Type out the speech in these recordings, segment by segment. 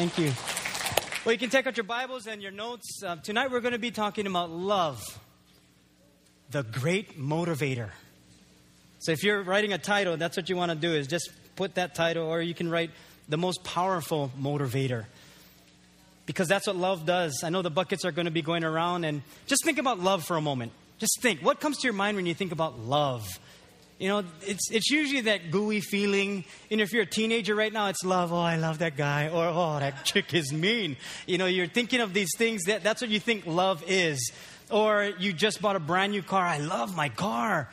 Thank you. Well, you can take out your Bibles and your notes. Tonight we're going to be talking about love, the great motivator. So if you're writing a title, that's what you want to do, is just put that title, or you can write the most powerful motivator. Because that's what love does. I know the buckets are going to be going around, and just think about love for a moment. Just think, what comes to your mind when you think about love? You know, it's usually that gooey feeling. And if you're a teenager right now, it's love. Oh, I love that guy. Or, oh, that chick is mean. You know, you're thinking of these things. That's what you think love is. Or you just bought a brand new car. I love my car.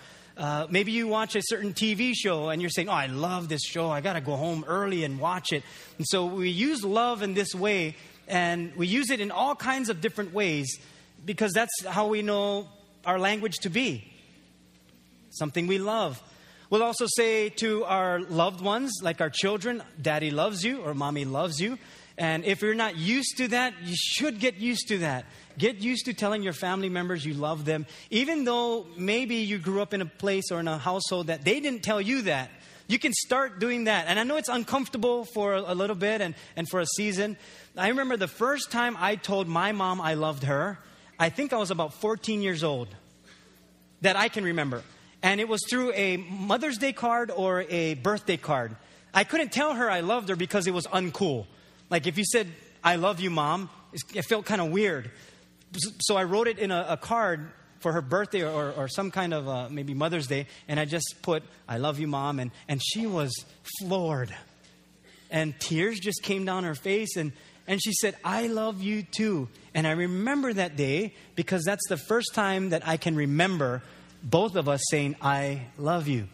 Maybe you watch a certain TV show and you're saying, oh, I love this show. I got to go home early and watch it. And so we use love in this way. And we use it in all kinds of different ways, because that's how we know our language to be. Something we love. We'll also say to our loved ones, like our children, Daddy loves you or Mommy loves you. And if you're not used to that, you should get used to that. Get used to telling your family members you love them, even though maybe you grew up in a place or in a household that they didn't tell you that. You can start doing that. And I know it's uncomfortable for a little bit and for a season. I remember the first time I told my mom I loved her, I think I was about 14 years old, that I can remember. And it was through a Mother's Day card or a birthday card. I couldn't tell her I loved her because it was uncool. Like if you said, I love you, Mom, it felt kind of weird. So I wrote it in a card for her birthday or some kind of maybe Mother's Day. And I just put, I love you, Mom. And she was floored. And tears just came down her face. And she said, I love you too. And I remember that day because that's the first time that I can remember both of us saying, I love you.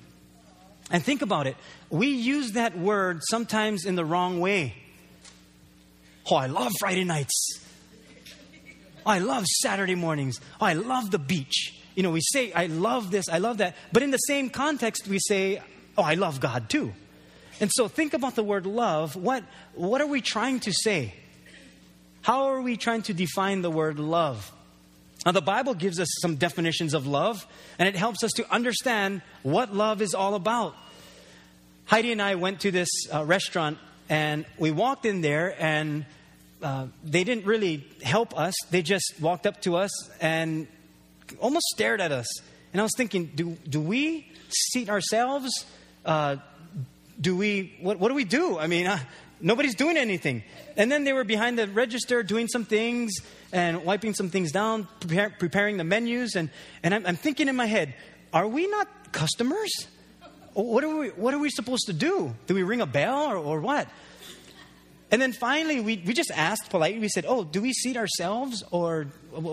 And think about it. We use that word sometimes in the wrong way. Oh, I love Friday nights. I love Saturday mornings. Oh, I love the beach. You know, we say, I love this, I love that. But in the same context, we say, oh, I love God too. And so think about the word love. What are we trying to say? How are we trying to define the word love? Now, the Bible gives us some definitions of love, and it helps us to understand what love is all about. Heidi and I went to this restaurant, and we walked in there, and they didn't really help us. They just walked up to us and almost stared at us. And I was thinking, do we seat ourselves? What do we do? I mean, nobody's doing anything. And then they were behind the register doing some things and wiping some things down, preparing the menus. And I'm thinking in my head, are we not customers? What are we supposed to do? Do we ring a bell or what? And then finally, we just asked politely. We said, oh, do we seat ourselves or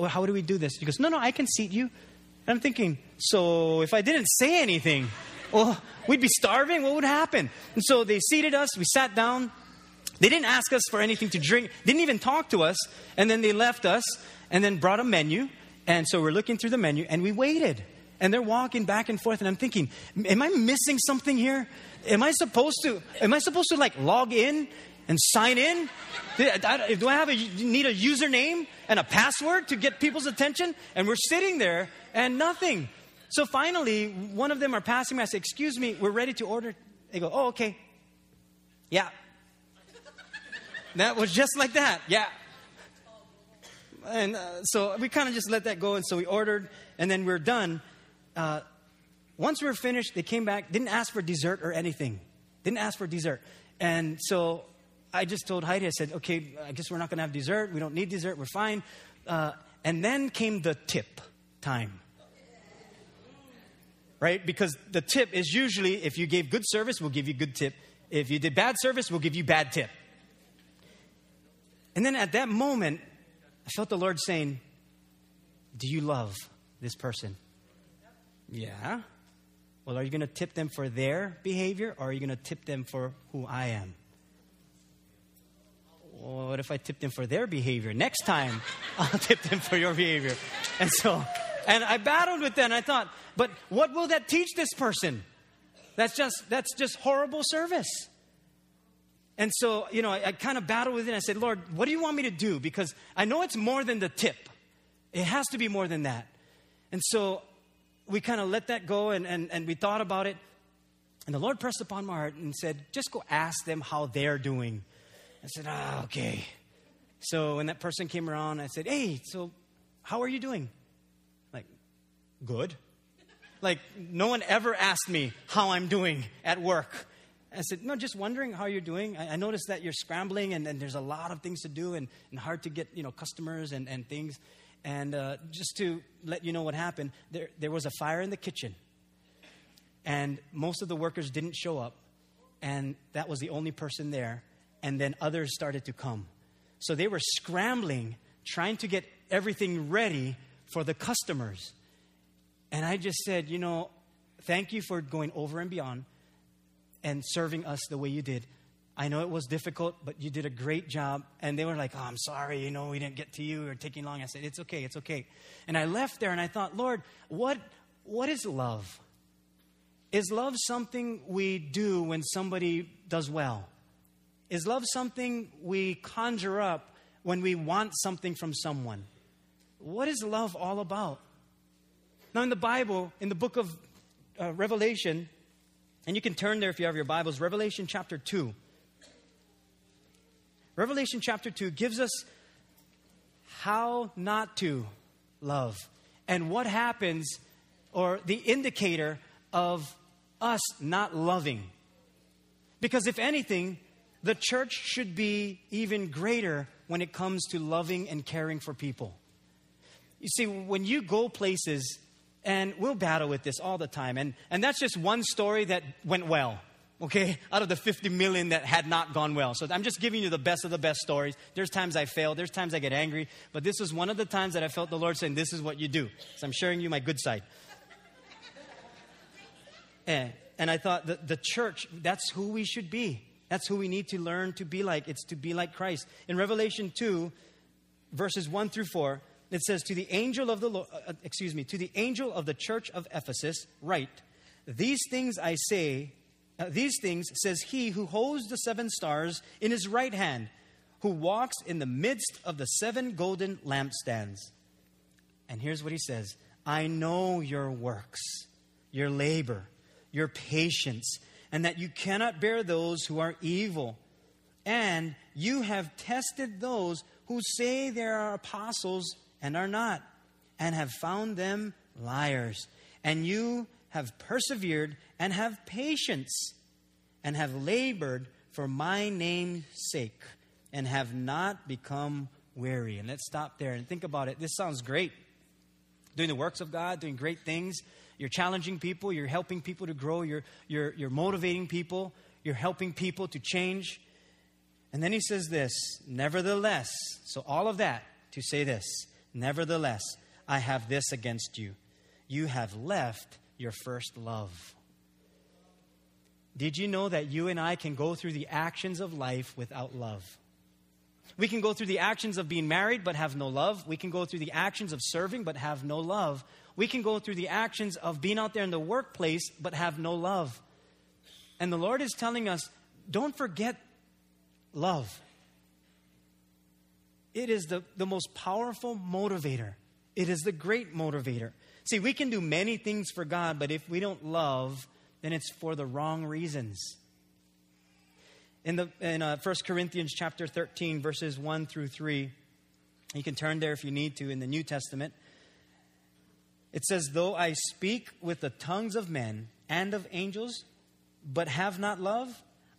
how do we do this? She goes, no, I can seat you. And I'm thinking, so if I didn't say anything, well, we'd be starving. What would happen? And so they seated us. We sat down. They didn't ask us for anything to drink. Didn't even talk to us. And then they left us and then brought a menu. And so we're looking through the menu and we waited. And they're walking back and forth. And I'm thinking, am I missing something here? Am I supposed to like log in? And sign in? Do I need a username and a password to get people's attention? And we're sitting there and nothing. So finally, one of them are passing me. I say, excuse me, we're ready to order. They go, oh, okay. Yeah. That was just like that. Yeah. And so we kind of just let that go. And so we ordered and then we're done. Once we were finished, they came back, didn't ask for dessert or anything. Didn't ask for dessert. And so I just told Heidi, I said, okay, I guess we're not going to have dessert. We don't need dessert. We're fine. And then came the tip time. Right? Because the tip is usually if you gave good service, we'll give you good tip. If you did bad service, we'll give you bad tip. And then at that moment, I felt the Lord saying, do you love this person? Yeah. Well, are you going to tip them for their behavior or are you going to tip them for who I am? What if I tipped them for their behavior? Next time, I'll tip them for your behavior. And I battled with that. And I thought, but what will that teach this person? That's just horrible service. And so, you know, I kind of battled with it. And I said, Lord, what do you want me to do? Because I know it's more than the tip. It has to be more than that. And so we kind of let that go. And we thought about it. And the Lord pressed upon my heart and said, just go ask them how they're doing. I said, okay. So when that person came around, I said, hey, so how are you doing? Like, good. Like, no one ever asked me how I'm doing at work. I said, no, just wondering how you're doing. I noticed that you're scrambling and there's a lot of things to do and hard to get, customers and things. And just to let you know what happened, there was a fire in the kitchen. And most of the workers didn't show up. And that was the only person there. And then others started to come. So they were scrambling, trying to get everything ready for the customers. And I just said, thank you for going over and beyond and serving us the way you did. I know it was difficult, but you did a great job. And they were like, oh, I'm sorry, we didn't get to you. We're taking long. I said, it's okay. And I left there and I thought, Lord, what is love? Is love something we do when somebody does well? Is love something we conjure up when we want something from someone? What is love all about? Now in the Bible, in the book of Revelation, and you can turn there if you have your Bibles, Revelation chapter 2. Revelation chapter 2 gives us how not to love and what happens, or the indicator of us not loving. Because if anything, the church should be even greater when it comes to loving and caring for people. You see, when you go places, and we'll battle with this all the time, and that's just one story that went well, okay? Out of the 50 million that had not gone well. So I'm just giving you the best of the best stories. There's times I fail. There's times I get angry. But this was one of the times that I felt the Lord saying, this is what you do. So I'm sharing you my good side. And I thought, the church, that's who we should be. That's who we need to learn to be like. It's to be like Christ. In Revelation 2, verses 1 through 4, it says, to the angel of the church of Ephesus, write, these things says he who holds the seven stars in his right hand, who walks in the midst of the seven golden lampstands. And here's what he says, I know your works, your labor, your patience, and that you cannot bear those who are evil. And you have tested those who say they are apostles and are not, and have found them liars. And you have persevered and have patience and have labored for my name's sake and have not become weary. And let's stop there and think about it. This sounds great. Doing the works of God, doing great things. You're challenging people. You're helping people to grow. You're motivating people. You're helping people to change. And then he says this, nevertheless. So all of that to say this, nevertheless, I have this against you. You have left your first love. Did you know that you and I can go through the actions of life without love? We can go through the actions of being married but have no love. We can go through the actions of serving but have no love. We can go through the actions of being out there in the workplace but have no love. And the Lord is telling us, don't forget love. It is the most powerful motivator. It is the great motivator. See, we can do many things for God, but if we don't love, then it's for the wrong reasons. In 1 Corinthians chapter 13, verses 1 through 3, you can turn there if you need to in the New Testament. It says, though I speak with the tongues of men and of angels, but have not love,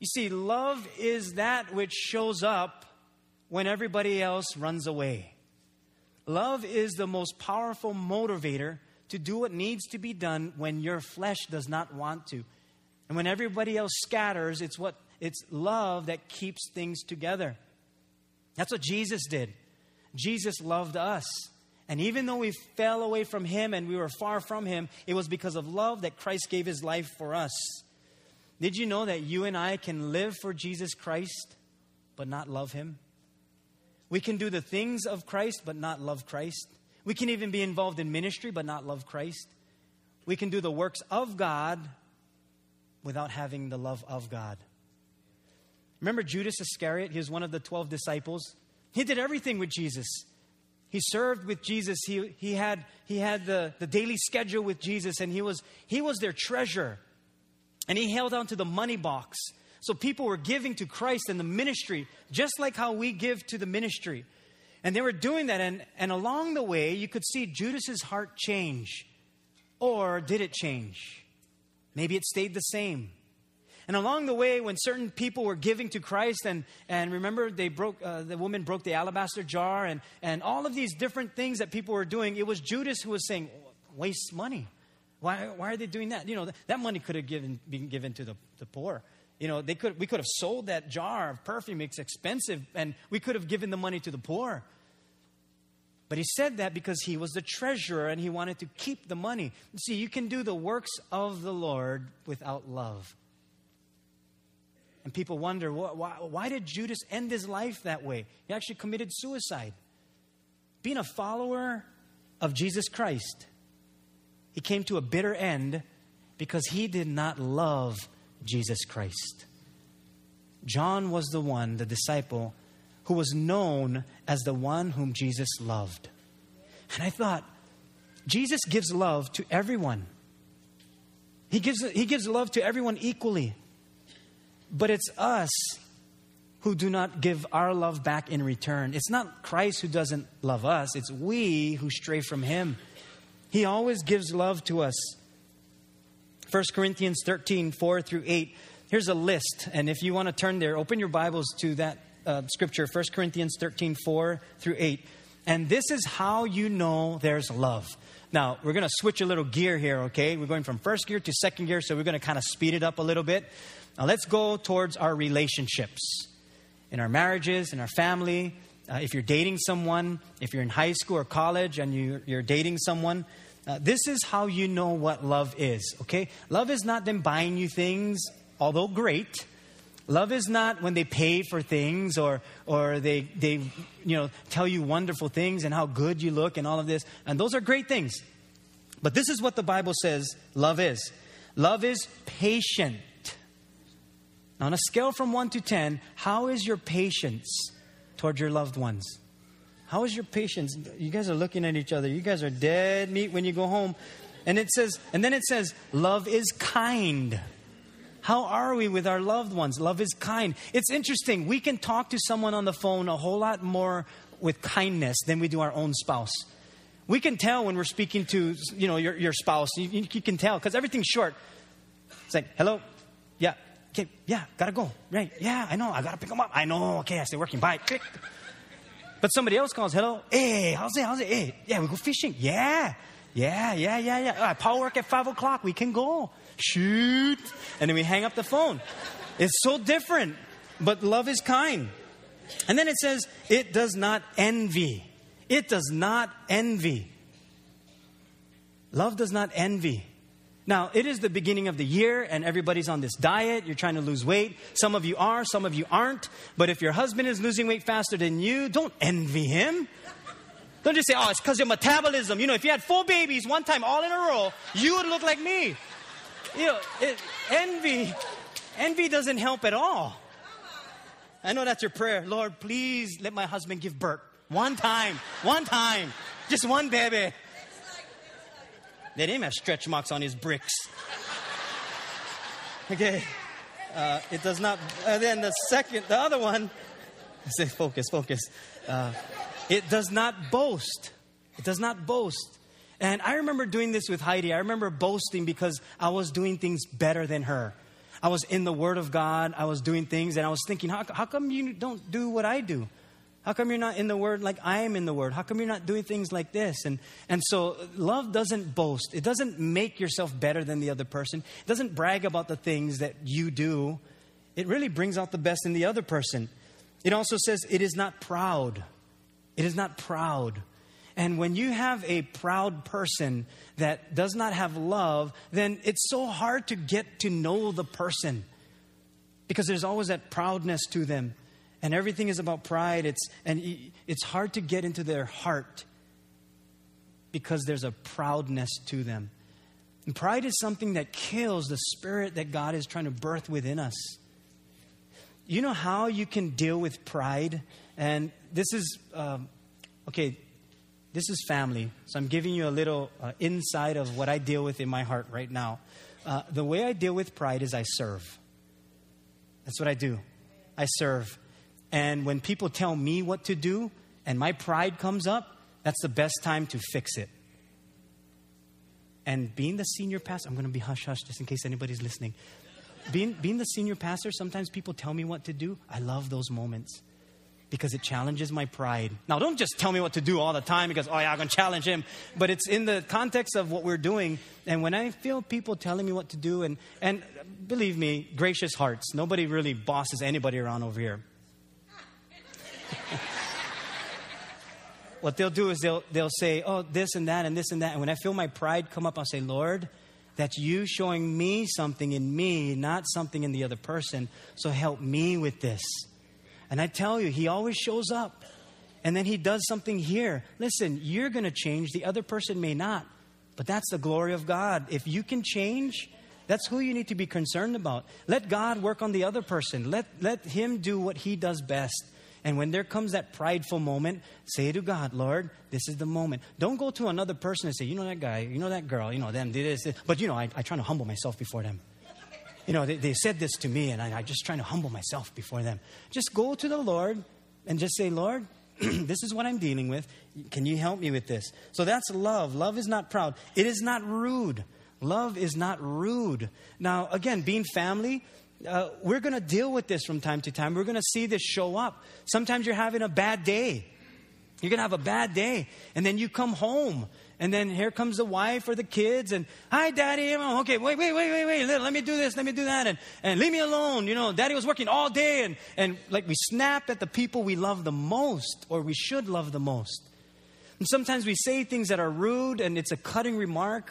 You see, love is that which shows up when everybody else runs away. Love is the most powerful motivator to do what needs to be done when your flesh does not want to. And when everybody else scatters, it's love that keeps things together. That's what Jesus did. Jesus loved us. And even though we fell away from him and we were far from him, it was because of love that Christ gave his life for us. Did you know that you and I can live for Jesus Christ? but not love him. We can do the things of Christ, but not love Christ. We can even be involved in ministry, but not love Christ. We can do the works of God without having the love of God. Remember Judas Iscariot? He was one of the 12 disciples. He did everything with Jesus. He served with Jesus. He had the daily schedule with Jesus, and he was their treasurer. And he held on to the money box. So people were giving to Christ and the ministry, just like how we give to the ministry. And they were doing that. And along the way, you could see Judas's heart change. Or did it change? Maybe it stayed the same. And along the way, when certain people were giving to Christ, and remember, the woman broke the alabaster jar, and all of these different things that people were doing, it was Judas who was saying, waste money. Why are they doing that? You know, that money could have been given to the poor. You know, we could have sold that jar of perfume. It's expensive, and we could have given the money to the poor. But he said that because he was the treasurer and he wanted to keep the money. See, you can do the works of the Lord without love. And people wonder, why did Judas end his life that way? He actually committed suicide. Being a follower of Jesus Christ, he came to a bitter end because he did not love Jesus Christ. John was the one, the disciple, who was known as the one whom Jesus loved. And I thought, Jesus gives love to everyone. He gives love to everyone equally. But it's us who do not give our love back in return. It's not Christ who doesn't love us. It's we who stray from him. He always gives love to us. 1 Corinthians 13, 4-8. Here's a list. And if you want to turn there, open your Bibles to that scripture, 1 Corinthians 13, 4-8. And this is how you know there's love. Now, we're going to switch a little gear here, okay? We're going from first gear to second gear, so we're going to kind of speed it up a little bit. Now, let's go towards our relationships, in our marriages, in our family. If you're dating someone, if you're in high school or college and you're dating someone, this is how you know what love is, okay? Love is not them buying you things, although great. Love is not when they pay for things or they you know tell you wonderful things and how good you look and all of this. And those are great things. But this is what the Bible says love is. Love is patient. Now, on a scale from 1 to 10, how is your patience toward your loved ones? How is your patience? You guys are looking at each other. You guys are dead meat when you go home. And then it says, love is kind. How are we with our loved ones? Love is kind. It's interesting. We can talk to someone on the phone a whole lot more with kindness than we do our own spouse. We can tell when we're speaking to, you know, your spouse. You can tell because everything's short. It's like, hello? Yeah. Okay. Yeah. Gotta go. Right. Yeah. I know. I gotta pick them up. I know. Okay. I stay working. Bye. Click. But somebody else calls. Hello? Hey. How's it? Hey. Yeah. We go fishing. Yeah. Yeah. All right, Paul work at 5 o'clock. We can go. Shoot. And then we hang up the phone. It's so different. But love is kind. And then it says, it does not envy. It does not envy. Love does not envy. Now, it is the beginning of the year and everybody's on this diet. You're trying to lose weight. Some of you are, some of you aren't. But if your husband is losing weight faster than you, don't envy him. Don't just say, oh, it's because your metabolism. You know, if you had 4 babies one time all in a row, you would look like me. You know, envy doesn't help at all. I know that's your prayer. Lord, please let my husband give birth. One time. Just one baby. They didn't have stretch marks on his bricks. Okay. It does not. And then the other one. I say, focus. It does not boast. It does not boast. And I remember doing this with Heidi. I remember boasting because I was doing things better than her. I was in the Word of God. I was doing things and I was thinking, how come you don't do what I do? How come you're not in the Word like I am in the Word? How come you're not doing things like this? And so love doesn't boast. It doesn't make yourself better than the other person. It doesn't brag about the things that you do. It really brings out the best in the other person. It also says it is not proud. It is not proud. And when you have a proud person that does not have love, then it's so hard to get to know the person because there's always that proudness to them. and everything is about pride. It's hard to get into their heart because there's a proudness to them. And pride is something that kills the spirit that God is trying to birth within us. You know how you can deal with pride? And this is, this is family. So I'm giving you a little insight of what I deal with in my heart right now. The way I deal with pride is I serve. That's what I do. I serve. And when people tell me what to do and my pride comes up, that's the best time to fix it. And being the senior pastor, I'm going to be hush-hush just in case anybody's listening. Being the senior pastor, sometimes people tell me what to do. I love those moments because it challenges my pride. Now, don't just tell me what to do all the time because, I'm going to challenge him. But it's in the context of what we're doing. And when I feel people telling me what to do, and believe me, gracious hearts, nobody really bosses anybody around over here. What they'll do is they'll say, this and that and this and that. And when I feel my pride come up, I'll say, Lord, that's you showing me something in me, not something in the other person. So help me with this. And I tell you, he always shows up. And then he does something here. Listen, you're going to change. The other person may not. But that's the glory of God. If you can change, that's who you need to be concerned about. Let God work on the other person. Let him do what he does best. And when there comes that prideful moment, say to God, Lord, this is the moment. Don't go to another person and say, you know that guy, you know that girl, you know them, did this. But, I try to humble myself before them. They said this to me, and I just trying to humble myself before them. Just go to the Lord and just say, Lord, this is what I'm dealing with. Can you help me with this? So that's love. Love is not proud. It is not rude. Love is not rude. Now, again, being family... we're going to deal with this from time to time. We're going to see this show up. Sometimes you're having a bad day. You're going to have a bad day. And then you come home. And then here comes the wife or the kids. And, hi, Daddy. Oh, okay, wait. Let me do this. Let me do that. And leave me alone. Daddy was working all day. And like we snap at the people we love the most, or we should love the most. And sometimes we say things that are rude and it's a cutting remark.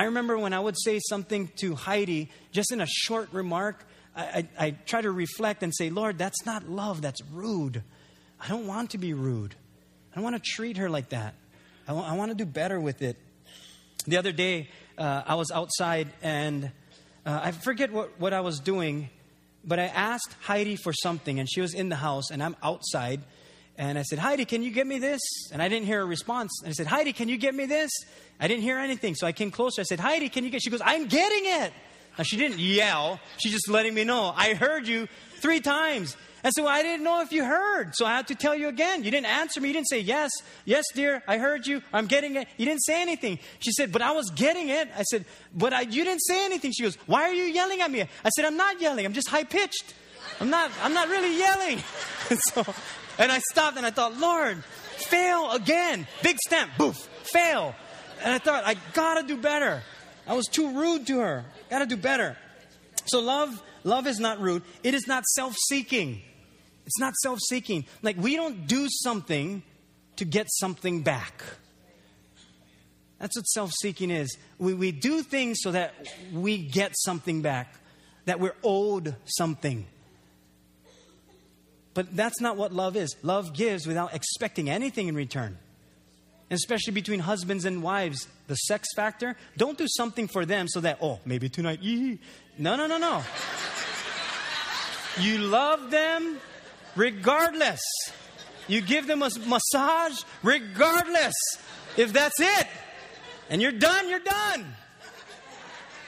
I remember when I would say something to Heidi, just in a short remark, I try to reflect and say, Lord, that's not love, that's rude. I don't want to be rude. I don't want to treat her like that. I want to do better with it. The other day, I was outside and I forget what I was doing, but I asked Heidi for something and she was in the house and I'm outside. And I said, Heidi, can you get me this? And I didn't hear a response. And I said, Heidi, can you get me this? I didn't hear anything. So I came closer. I said, Heidi, can you get? She goes, I'm getting it. Now, she didn't yell. She's just letting me know. I heard you 3 times. And so I didn't know if you heard. So I had to tell you again. You didn't answer me. You didn't say, yes, dear, I heard you. I'm getting it. You didn't say anything. She said, but I was getting it. I said, but you didn't say anything. She goes, why are you yelling at me? I said, I'm not yelling. I'm just high-pitched. I'm not really yelling. And I stopped and I thought, Lord, fail again. Big stamp, boof, fail. And I thought, I gotta do better. I was too rude to her. Gotta do better. So love is not rude. It is not self-seeking. It's not self-seeking. Like we don't do something to get something back. That's what self-seeking is. We do things so that we get something back, that we're owed something. But that's not what love is. Love gives without expecting anything in return. And especially between husbands and wives, the sex factor. Don't do something for them so that, maybe tonight. No. You love them regardless. You give them a massage regardless. If that's it. And you're done.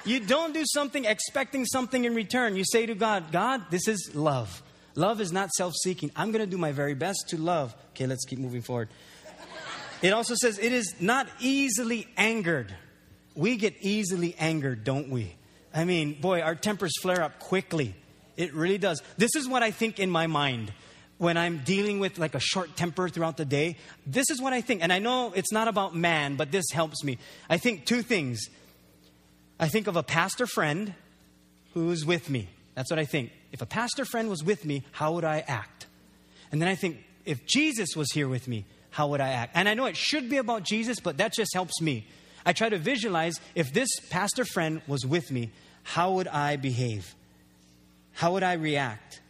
You don't do something expecting something in return. You say to God, this is love. Love is not self-seeking. I'm going to do my very best to love. Okay, let's keep moving forward. It also says it is not easily angered. We get easily angered, don't we? I mean, boy, our tempers flare up quickly. It really does. This is what I think in my mind when I'm dealing with like a short temper throughout the day. This is what I think. And I know it's not about man, but this helps me. I think 2 things. I think of a pastor friend who's with me. That's what I think. If a pastor friend was with me, how would I act? And then I think, if Jesus was here with me, how would I act? And I know it should be about Jesus, but that just helps me. I try to visualize, if this pastor friend was with me, how would I behave? How would I react?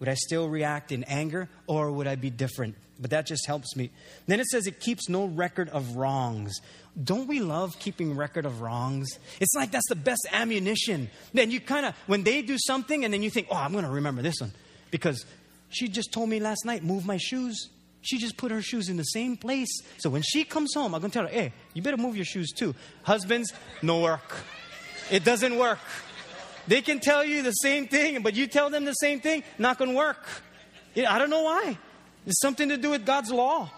Would I still react in anger, or would I be different? But that just helps me. Then it says it keeps no record of wrongs. Don't we love keeping record of wrongs? It's like that's the best ammunition. Then you kind of, when they do something and then you think, oh, I'm going to remember this one because she just told me last night, move my shoes. She just put her shoes in the same place. So when she comes home, I'm going to tell her, hey, you better move your shoes too. Husbands, no work. It doesn't work. They can tell you the same thing, but you tell them the same thing, not going to work. I don't know why. It's something to do with God's law.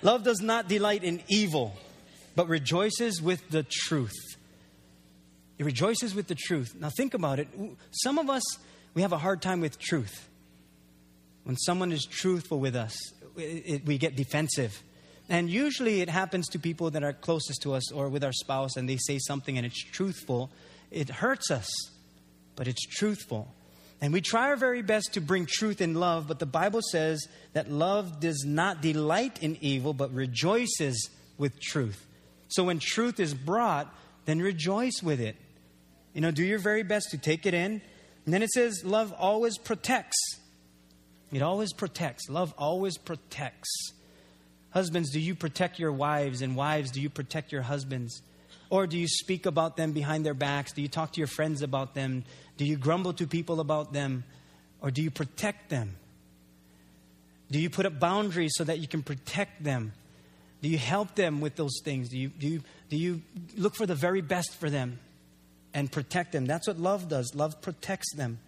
Love does not delight in evil, but rejoices with the truth. It rejoices with the truth. Now think about it. Some of us, we have a hard time with truth. When someone is truthful with us, we get defensive. And usually it happens to people that are closest to us or with our spouse, and they say something and it's truthful. It hurts us, but it's truthful. And we try our very best to bring truth and love, but the Bible says that love does not delight in evil, but rejoices with truth. So when truth is brought, then rejoice with it. You know, do your very best to take it in. And then it says love always protects. It always protects. Love always protects. Husbands, do you protect your wives? And wives, do you protect your husbands? Or do you speak about them behind their backs? Do you talk to your friends about them? Do you grumble to people about them? Or do you protect them? Do you put up boundaries so that you can protect them? Do you help them with those things? Do you look for the very best for them and protect them? That's what love does. Love protects them.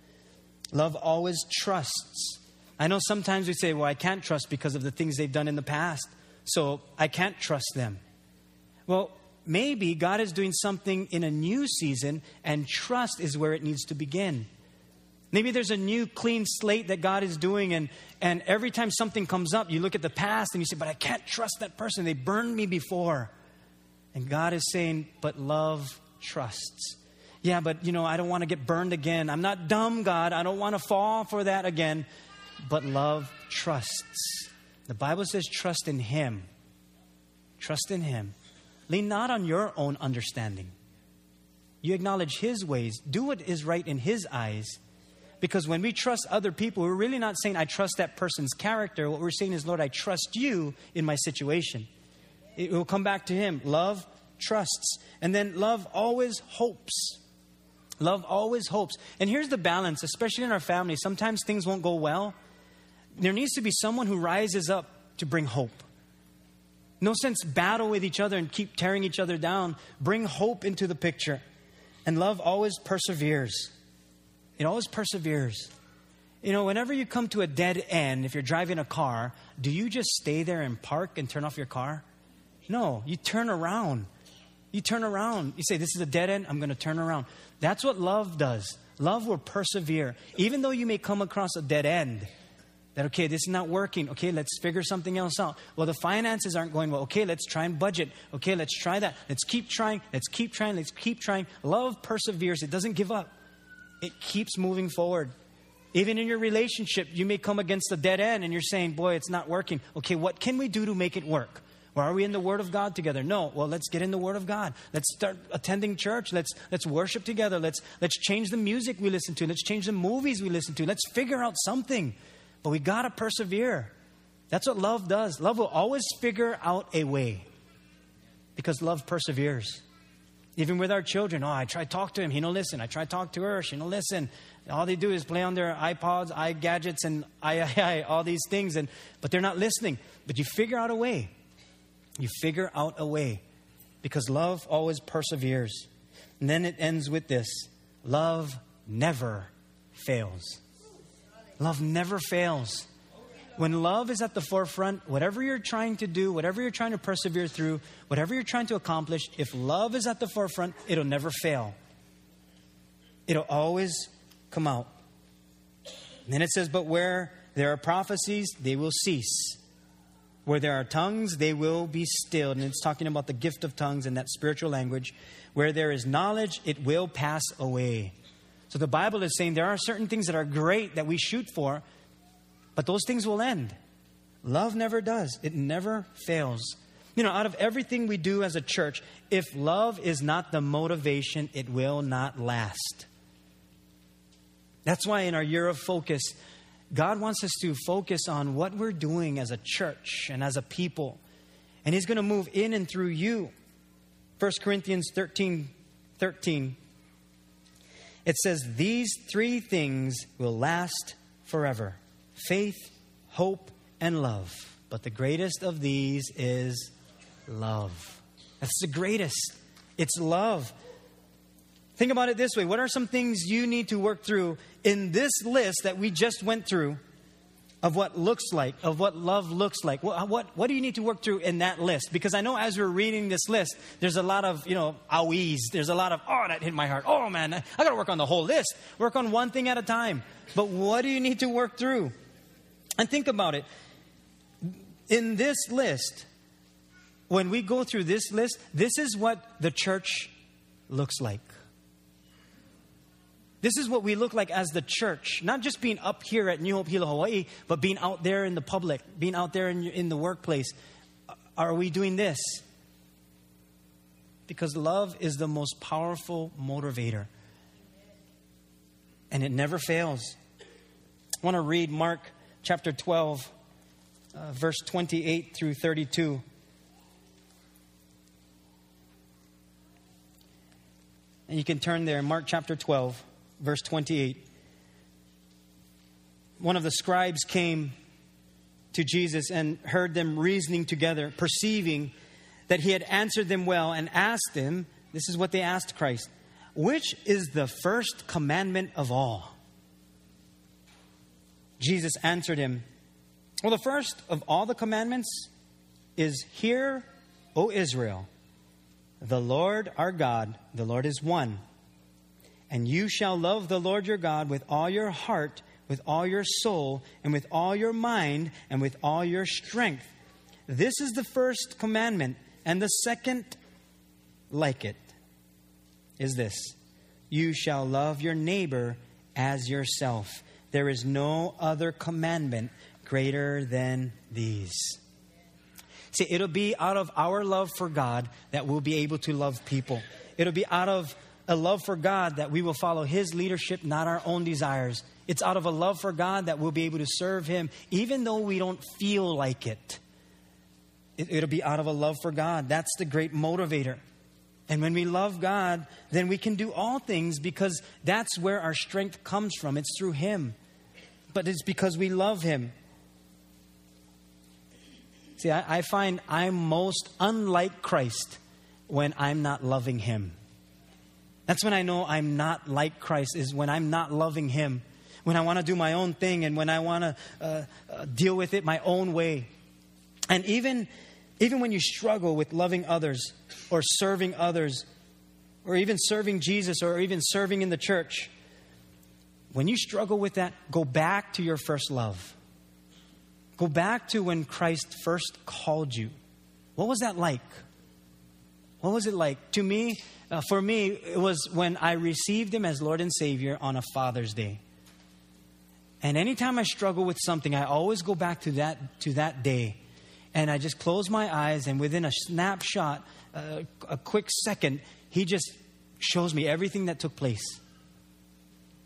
Love always trusts. I know sometimes we say, well, I can't trust because of the things they've done in the past, so I can't trust them. Well, maybe God is doing something in a new season, and trust is where it needs to begin. Maybe there's a new clean slate that God is doing, and every time something comes up, you look at the past and you say, but I can't trust that person. They burned me before. And God is saying, but love trusts. Yeah, but you know, I don't want to get burned again. I'm not dumb, God. I don't want to fall for that again. But love trusts. The Bible says trust in Him. Trust in Him. Lean not on your own understanding. You acknowledge His ways. Do what is right in His eyes. Because when we trust other people, we're really not saying, I trust that person's character. What we're saying is, Lord, I trust you in my situation. It will come back to Him. Love trusts. And then love always hopes. Love always hopes. And here's the balance, especially in our family. Sometimes things won't go well. There needs to be someone who rises up to bring hope. No sense battle with each other and keep tearing each other down. Bring hope into the picture. And love always perseveres. It always perseveres. You know, whenever you come to a dead end, if you're driving a car, do you just stay there and park and turn off your car? No, you turn around. You turn around. You say, this is a dead end. I'm going to turn around. That's what love does. Love will persevere. Even though you may come across a dead end, that, okay, this is not working. Okay, let's figure something else out. Well, the finances aren't going well. Okay, let's try and budget. Okay, let's try that. Let's keep trying. Let's keep trying. Let's keep trying. Love perseveres. It doesn't give up. It keeps moving forward. Even in your relationship, you may come against a dead end and you're saying, boy, it's not working. Okay, what can we do to make it work? Well, are we in the Word of God together? No. Well, let's get in the Word of God. Let's start attending church. Let's worship together. Let's change the music we listen to. Let's change the movies we listen to. Let's figure out something. But we got to persevere. That's what love does. Love will always figure out a way because love perseveres. Even with our children, oh, I try to talk to him, he don't listen. I try to talk to her, she don't listen. All they do is play on their iPods, iGadgets, and all these things, but they're not listening. But you figure out a way. You figure out a way because love always perseveres. And then it ends with this. Love never fails. Love never fails. When love is at the forefront, whatever you're trying to do, whatever you're trying to persevere through, whatever you're trying to accomplish, if love is at the forefront, it'll never fail. It'll always come out. And then it says, but where there are prophecies, they will cease. Where there are tongues, they will be stilled. And it's talking about the gift of tongues and that spiritual language. Where there is knowledge, it will pass away. So the Bible is saying there are certain things that are great that we shoot for, but those things will end. Love never does. It never fails. You know, out of everything we do as a church, if love is not the motivation, it will not last. That's why in our year of focus, God wants us to focus on what we're doing as a church and as a people. And he's going to move in and through you. 1 Corinthians 13:13. It says, these three things will last forever. Faith, hope, and love. But the greatest of these is love. That's the greatest. It's love. Think about it this way. What are some things you need to work through in this list that we just went through of what looks like, of what love looks like? What do you need to work through in that list? Because I know as we're reading this list, there's a lot of, owies. There's a lot of, oh, that hit my heart. Oh, man, I got to work on the whole list. Work on one thing at a time. But what do you need to work through? And think about it. In this list, when we go through this list, this is what the church looks like. This is what we look like as the church, not just being up here at New Hope Hilo Hawaii, but being out there in the public, being out there in the workplace. Are we doing this? Because love is the most powerful motivator, and it never fails. I want to read Mark chapter 12, verse 28 through 32. And you can turn there, Mark chapter 12. Verse 28, one of the scribes came to Jesus and heard them reasoning together, perceiving that he had answered them well, and asked him, this is what they asked Christ, which is the first commandment of all? Jesus answered him, well, the first of all the commandments is, hear, O Israel, the Lord our God, the Lord is one. And you shall love the Lord your God with all your heart, with all your soul, and with all your mind, and with all your strength. This is the first commandment, and the second like it is this. You shall love your neighbor as yourself. There is no other commandment greater than these. See, it'll be out of our love for God that we'll be able to love people. It'll be out of a love for God that we will follow his leadership, not our own desires. It's out of a love for God that we'll be able to serve him, even though we don't feel like it. It'll be out of a love for God. That's the great motivator. And when we love God, then we can do all things because that's where our strength comes from. It's through him. But it's because we love him. See, I find I'm most unlike Christ when I'm not loving him. That's when I know I'm not like Christ, is when I'm not loving him, when I want to do my own thing and when I want to deal with it my own way. And even when you struggle with loving others or serving others or even serving Jesus or even serving in the church, when you struggle with that, go back to your first love. Go back to when Christ first called you. What was that like? What was it like? To me, for me, it was when I received him as Lord and Savior on a Father's Day. And anytime I struggle with something, I always go back to that day. And I just close my eyes, and within a snapshot, a quick second, he just shows me everything that took place.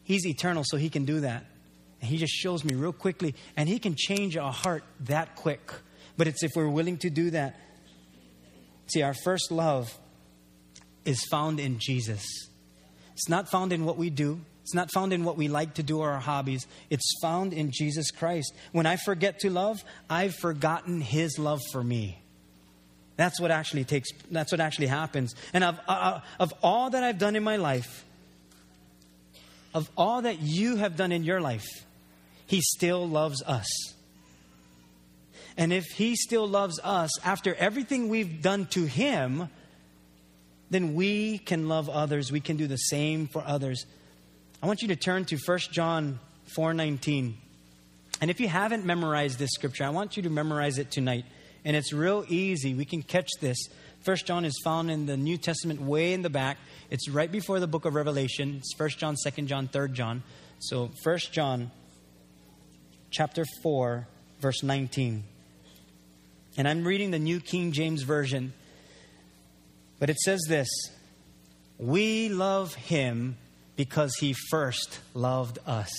He's eternal, so he can do that. And he just shows me real quickly, and he can change our heart that quick. But it's if we're willing to do that. See, our first love is found in Jesus. It's not found in what we do. It's not found in what we like to do or our hobbies. It's found in Jesus Christ. When I forget to love, I've forgotten his love for me. That's what actually happens. And of all that I've done in my life, of all that you have done in your life, he still loves us. And if he still loves us after everything we've done to him, then we can love others. We can do the same for others. I want you to turn to 1 John 4:19. And if you haven't memorized this scripture, I want you to memorize it tonight. And it's real easy. We can catch this. 1 John is found in the New Testament way in the back. It's right before the book of Revelation. It's 1 John, 2 John, 3 John. So 1 John chapter 4, verse 19. And I'm reading the New King James Version. But it says this, we love him because he first loved us.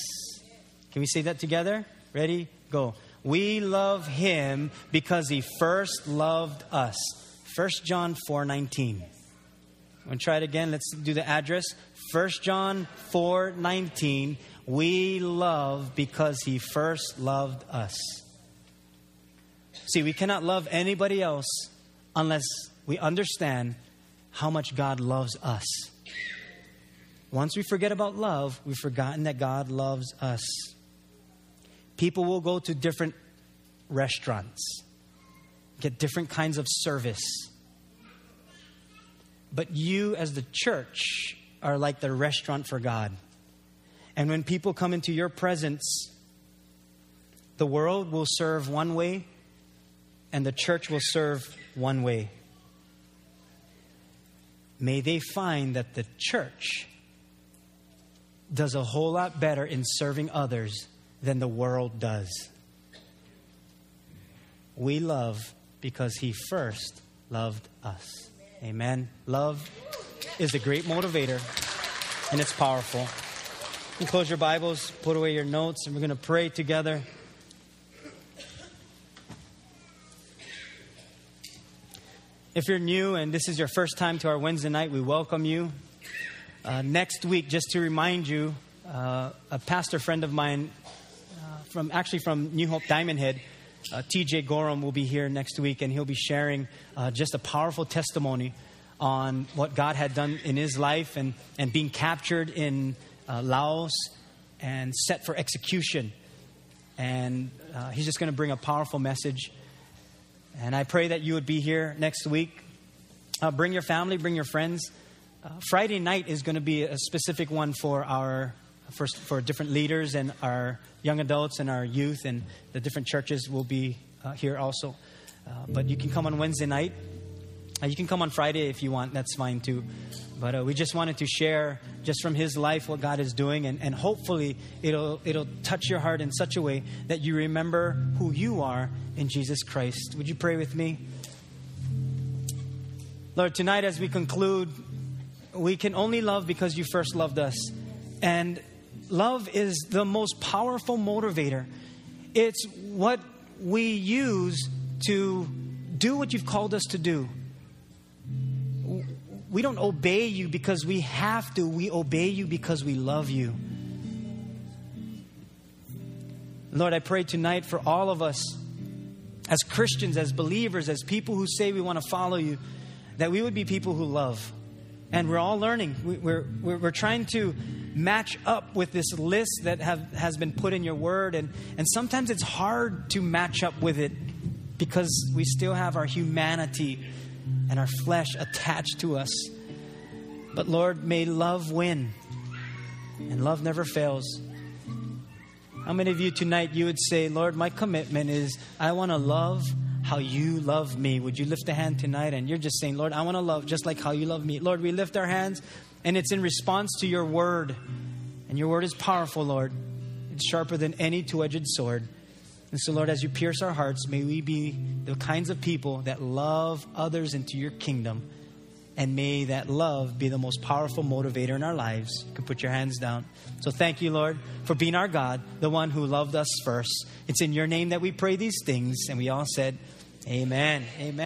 Can we say that together? Ready? Go. We love him because he first loved us. 1 John 4:19. I'm going to try it again. Let's do the address. 1 John 4:19. We love because he first loved us. See, we cannot love anybody else unless we understand how much God loves us. Once we forget about love, we've forgotten that God loves us. People will go to different restaurants, get different kinds of service. But you as the church are like the restaurant for God. And when people come into your presence, the world will serve one way and the church will serve one way. May they find that the church does a whole lot better in serving others than the world does. We love because he first loved us. Amen. Love is a great motivator, and it's powerful. You close your Bibles, put away your notes, and we're going to pray together. If you're new and this is your first time to our Wednesday night, we welcome you. Next week, just to remind you, a pastor friend of mine from New Hope Diamond Head, T.J. Gorham, will be here next week, and he'll be sharing just a powerful testimony on what God had done in his life and being captured in Laos and set for execution. And he's just going to bring a powerful message. And I pray that you would be here next week. Bring your family, bring your friends. Friday night is going to be a specific one for different leaders and our young adults and our youth, and the different churches will be here also. But you can come on Wednesday night. You can come on Friday if you want. That's fine too. But we just wanted to share just from his life what God is doing. And hopefully it'll touch your heart in such a way that you remember who you are in Jesus Christ. Would you pray with me? Lord, tonight as we conclude, we can only love because you first loved us. And love is the most powerful motivator. It's what we use to do what you've called us to do. We don't obey you because we have to. We obey you because we love you. Lord, I pray tonight for all of us as Christians, as believers, as people who say we want to follow you, that we would be people who love. And we're all learning. We're trying to match up with this list that has been put in your word. And sometimes it's hard to match up with it because we still have our humanity and our flesh attached to us. But Lord, may love win. And love never fails. How many of you tonight, you would say, Lord, my commitment is I want to love how you love me. Would you lift a hand tonight? And you're just saying, Lord, I want to love just like how you love me. Lord, we lift our hands, and it's in response to your word. And your word is powerful, Lord. It's sharper than any two-edged sword. And so, Lord, as you pierce our hearts, may we be the kinds of people that love others into your kingdom. And may that love be the most powerful motivator in our lives. You can put your hands down. So thank you, Lord, for being our God, the one who loved us first. It's in your name that we pray these things. And we all said, Amen. Amen.